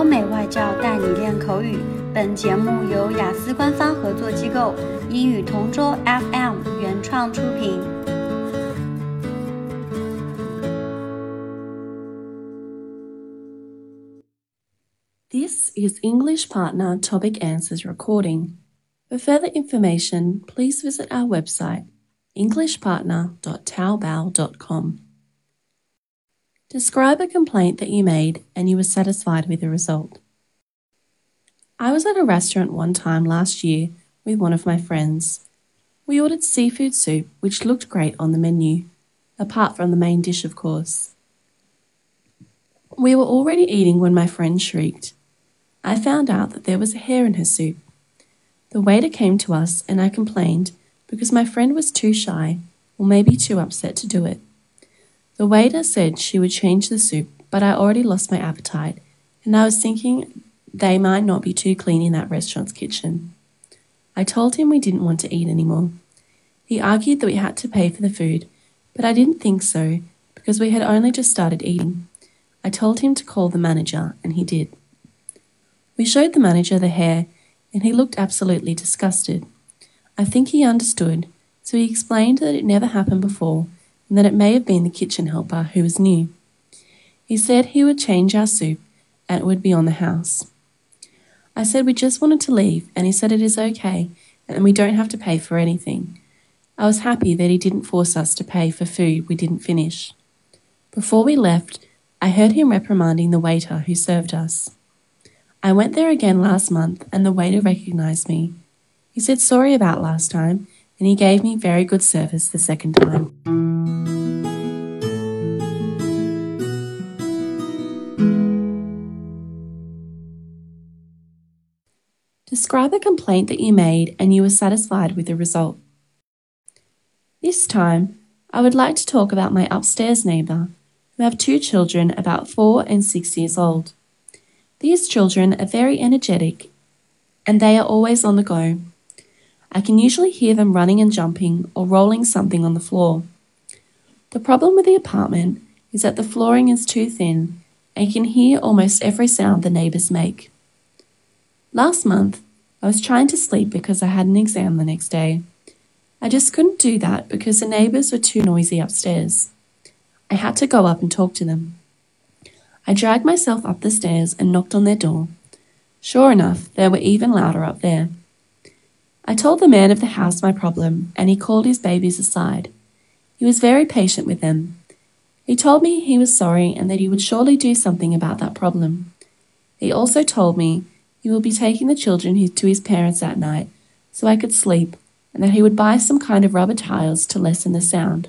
欧美外教带你练口语。本节目由雅思官方合作机构英语同桌 FM 原创出品。This is English Partner Topic Answers Recording. For further information, please visit our website, EnglishPartner.TaoBao.com.Describe a complaint that you made and you were satisfied with the result. I was at a restaurant one time last year with one of my friends. We ordered seafood soup, which looked great on the menu, apart from the main dish, of course. We were already eating when my friend shrieked. I found out that there was a hair in her soup. The waiter came to us and I complained because my friend was too shy or maybe too upset to do it.The waiter said she would change the soup, but I already lost my appetite, and I was thinking they might not be too clean in that restaurant's kitchen. I told him we didn't want to eat anymore. He argued that we had to pay for the food, but I didn't think so, because we had only just started eating. I told him to call the manager, and he did. We showed the manager the hair, and he looked absolutely disgusted. I think he understood, so he explained that it never happened before,and that it may have been the kitchen helper who was new. He said he would change our soup and it would be on the house. I said we just wanted to leave, and he said it is okay and we don't have to pay for anything. I was happy that he didn't force us to pay for food we didn't finish. Before we left, I heard him reprimanding the waiter who served us. I went there again last month and the waiter recognized me. He said sorry about last time and he gave me very good service the second time.Describe a complaint that you made and you were satisfied with the result. This time, I would like to talk about my upstairs neighbour, who have two children about 4 and 6 years old. These children are very energetic and they are always on the go. I can usually hear them running and jumping or rolling something on the floor. The problem with the apartment is that the flooring is too thin and you can hear almost every sound the neighbours make. Last month, I was trying to sleep because I had an exam the next day. I just couldn't do that because the neighbours were too noisy upstairs. I had to go up and talk to them. I dragged myself up the stairs and knocked on their door. Sure enough, they were even louder up there. I told the man of the house my problem and he called his babies aside. He was very patient with them. He told me he was sorry and that he would surely do something about that problem. He also told me he will be taking the children to his parents that night so I could sleep and that he would buy some kind of rubber tiles to lessen the sound.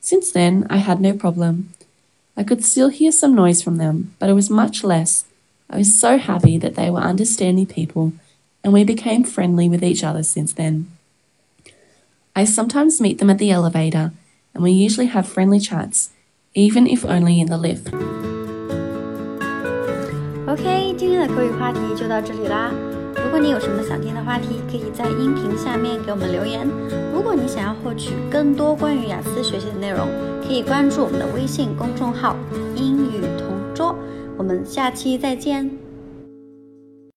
Since then, I had no problem. I could still hear some noise from them, but it was much less. I was so happy that they were understanding people and we became friendly with each other since then. I sometimes meet them at the elevator and we usually have friendly chats, even if only in the lift.OK， 今天的口语话题就到这里啦。如果你有什么想听的话题，可以在音频下面给我们留言。如果你想要获取更多关于雅思学习的内容，可以关注我们的微信公众号“英语同桌”。我们下期再见。